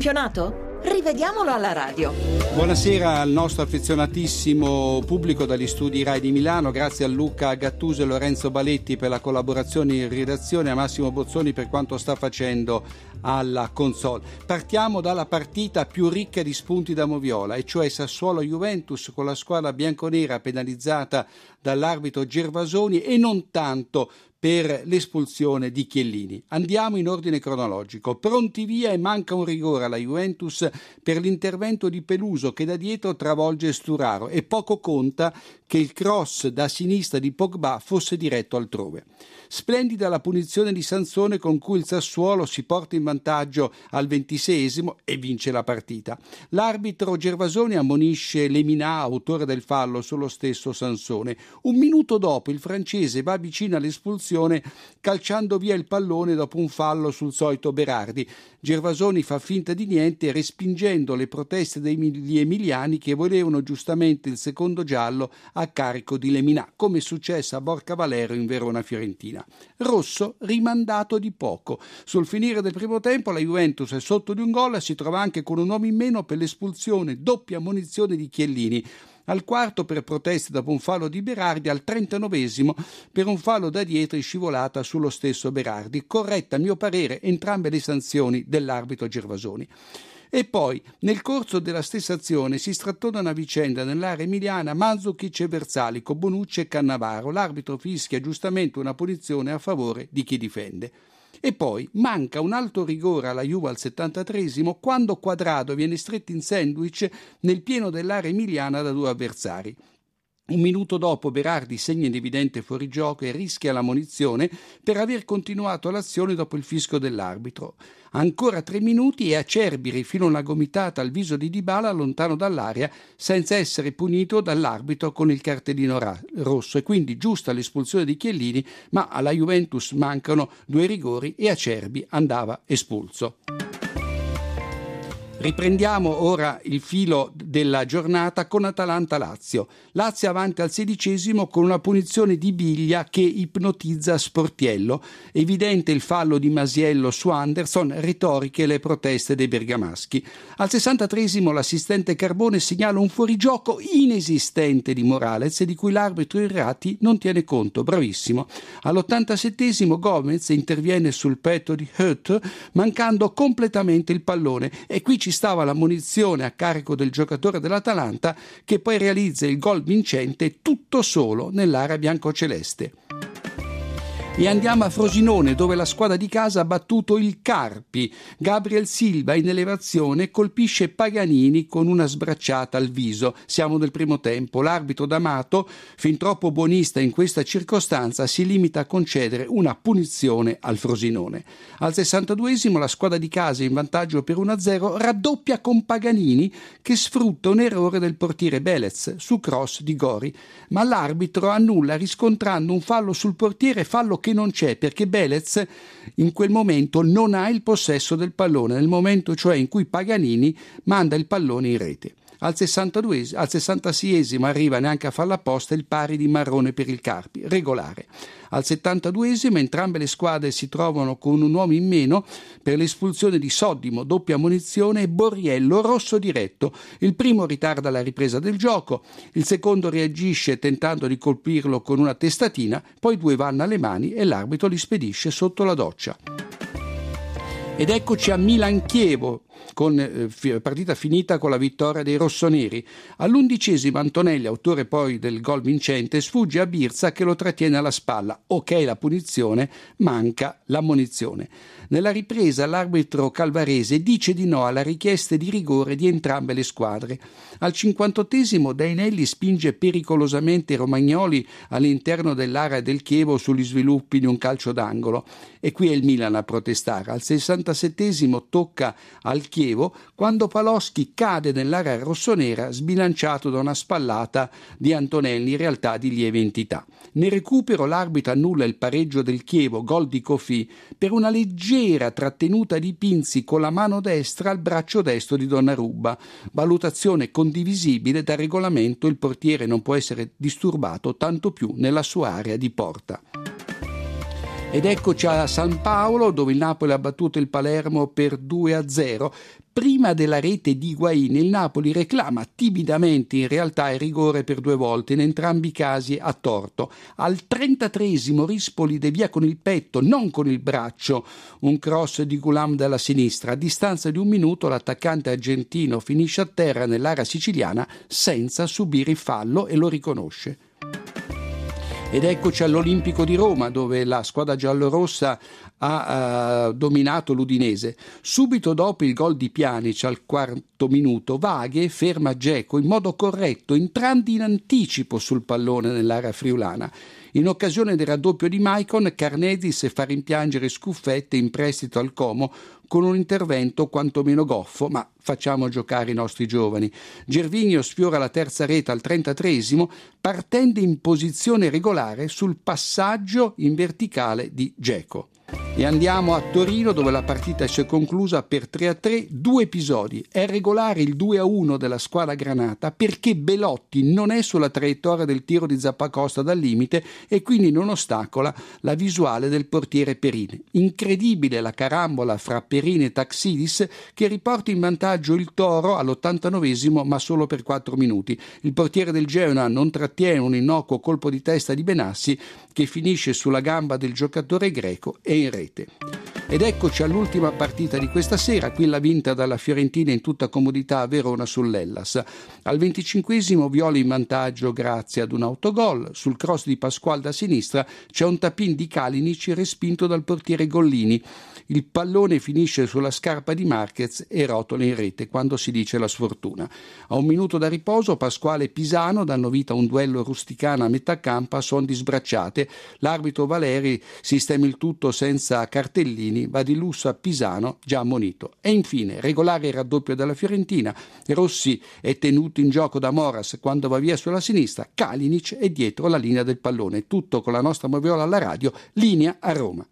campionato? Rivediamolo alla radio. Buonasera al nostro affezionatissimo pubblico dagli studi Rai di Milano, grazie a Luca Gattuso e Lorenzo Baletti per la collaborazione in redazione, a Massimo Bozzoni per quanto sta facendo alla console. Partiamo dalla partita più ricca di spunti da moviola, e cioè Sassuolo-Juventus, con la squadra bianconera penalizzata dall'arbitro Gervasoni e non tanto per l'espulsione di Chiellini. Andiamo in ordine cronologico. Pronti via e manca un rigore alla Juventus per l'intervento di Peluso, che da dietro travolge Sturaro, e poco conta che il cross da sinistra di Pogba fosse diretto altrove. Splendida la punizione di Sansone con cui il Sassuolo si porta in vantaggio al 26esimo e vince la partita. L'arbitro Gervasoni ammonisce Lemina, autore del fallo sullo stesso Sansone. Un minuto dopo il francese va vicino all'espulsione calciando via il pallone dopo un fallo sul solito Berardi. Gervasoni fa finta di niente, respingendo le proteste degli emiliani che volevano giustamente il secondo giallo a carico di Lemina, come è successo a Borca Valero in Verona-Fiorentina. Rosso rimandato di poco. Sul finire del primo tempo la Juventus è sotto di un gol e si trova anche con un uomo in meno per l'espulsione, doppia ammonizione di Chiellini. Al quarto per proteste dopo un fallo di Berardi, al 39esimo per un fallo da dietro e scivolata sullo stesso Berardi. Corretta, a mio parere, entrambe le sanzioni dell'arbitro Gervasoni. E poi, nel corso della stessa azione, si strattona una vicenda nell'area emiliana: Mandzukic e Versalico, Bonucci e Cannavaro. L'arbitro fischia giustamente una punizione a favore di chi difende. E poi manca un alto rigore alla Juve al 73esimo, quando Cuadrado viene stretto in sandwich nel pieno dell'area emiliana da due avversari. Un minuto dopo Berardi segna in evidente fuorigioco e rischia la ammonizione per aver continuato l'azione dopo il fischio dell'arbitro. Ancora 3 minuti e Acerbi rifila una gomitata al viso di Dybala lontano dall'area, senza essere punito dall'arbitro con il cartellino rosso, e quindi giusta l'espulsione di Chiellini, ma alla Juventus mancano 2 rigori e Acerbi andava espulso. Riprendiamo ora il filo della giornata con Atalanta-Lazio. Lazio avanti al 16esimo con una punizione di Biglia che ipnotizza Sportiello. Evidente il fallo di Masiello su Anderson, retoriche le proteste dei bergamaschi. Al 63esimo l'assistente Carbone segnala un fuorigioco inesistente di Morales e di cui l'arbitro Irrati non tiene conto. Bravissimo. All'87esimo Gomez interviene sul petto di Hutt mancando completamente il pallone, e qui ci stava l'ammonizione a carico del giocatore dell'Atalanta, che poi realizza il gol vincente tutto solo nell'area biancoceleste. E andiamo a Frosinone, dove la squadra di casa ha battuto il Carpi. Gabriel Silva in elevazione colpisce Paganini con una sbracciata al viso. Siamo nel primo tempo. L'arbitro D'Amato, fin troppo buonista in questa circostanza, si limita a concedere una punizione al Frosinone. Al 62esimo la squadra di casa, in vantaggio per 1-0, raddoppia con Paganini che sfrutta un errore del portiere Belez su cross di Gori, ma l'arbitro annulla riscontrando un fallo sul portiere, fallo che non c'è perché Belez in quel momento non ha il possesso del pallone, nel momento cioè in cui Paganini manda il pallone in rete. Al 66esimo arriva, neanche a farla apposta, il pari di Marrone per il Carpi, regolare. Al 72esimo entrambe le squadre si trovano con un uomo in meno per l'espulsione di Soddimo, doppia ammonizione, e Borriello, rosso diretto. Il primo ritarda la ripresa del gioco, il secondo reagisce tentando di colpirlo con una testatina, poi 2 vanno alle mani e l'arbitro li spedisce sotto la doccia. Ed eccoci a Milan-Chievo, partita finita con la vittoria dei rossoneri. All'11esimo Antonelli, autore poi del gol vincente, sfugge a Birza che lo trattiene alla spalla. Ok la punizione, manca l'ammonizione. Nella ripresa l'arbitro Calvarese dice di no alla richiesta di rigore di entrambe le squadre. Al 58esimo Dainelli spinge pericolosamente Romagnoli all'interno dell'area del Chievo sugli sviluppi di un calcio d'angolo, e qui è il Milan a protestare. Al 67esimo tocca al Chievo quando Paloschi cade nell'area rossonera sbilanciato da una spallata di Antonelli, in realtà di lieve entità. Nel recupero l'arbitro annulla il pareggio del Chievo, gol di Cofì, per una leggera trattenuta di Pinzi con la mano destra al braccio destro di Donnarumma. Valutazione condivisibile, da regolamento il portiere non può essere disturbato tanto più nella sua area di porta. Ed eccoci a San Paolo, dove il Napoli ha battuto il Palermo per 2-0. Prima della rete di Higuain, il Napoli reclama timidamente in realtà il rigore per due volte, in entrambi i casi a torto. Al 33esimo Rispoli devia con il petto, non con il braccio, un cross di Goulam dalla sinistra. A distanza di un minuto l'attaccante argentino finisce a terra nell'area siciliana senza subire il fallo e lo riconosce. Ed eccoci all'Olimpico di Roma, dove la squadra giallorossa ha dominato l'Udinese. Subito dopo il gol di Pjanic al quarto minuto, Vaghe ferma Dzeko in modo corretto, entrando in anticipo sul pallone nell'area friulana. In occasione del raddoppio di Maicon, Carnesis fa rimpiangere Scuffetti in prestito al Como con un intervento quantomeno goffo, ma facciamo giocare i nostri giovani. Gervinho sfiora la terza rete al 33esimo, partendo in posizione regolare sul passaggio in verticale di Dzeko. E andiamo a Torino, dove la partita si è conclusa per 3-3, due episodi. È regolare il 2-1 della squadra granata perché Belotti non è sulla traiettoria del tiro di Zappacosta dal limite e quindi non ostacola la visuale del portiere Perin. Incredibile la carambola fra Perin e Taxidis, che riporta in vantaggio il Toro all'89esimo, ma solo per 4 minuti. Il portiere del Genoa non trattiene un innocuo colpo di testa di Benassi, che finisce sulla gamba del giocatore greco e in rete. Ed eccoci all'ultima partita di questa sera, quella vinta dalla Fiorentina in tutta comodità a Verona sull'Hellas. Al 25esimo Viola in vantaggio grazie ad un autogol. Sul cross di Pasquale da sinistra c'è un tapin di Kalinic respinto dal portiere Gollini. Il pallone finisce sulla scarpa di Marquez e rotola in rete, quando si dice la sfortuna. A un minuto da riposo Pasquale e Pisano danno vita a un duello rusticano a metà campo a suon di sbracciate. L'arbitro Valeri sistema il tutto senza cartellini, va di lusso a Pisano, già ammonito. E infine regolare il raddoppio della Fiorentina. Rossi è tenuto in gioco da Moras quando va via sulla sinistra, Kalinic è dietro la linea del pallone. Tutto con la nostra Moviola alla radio, linea a Roma.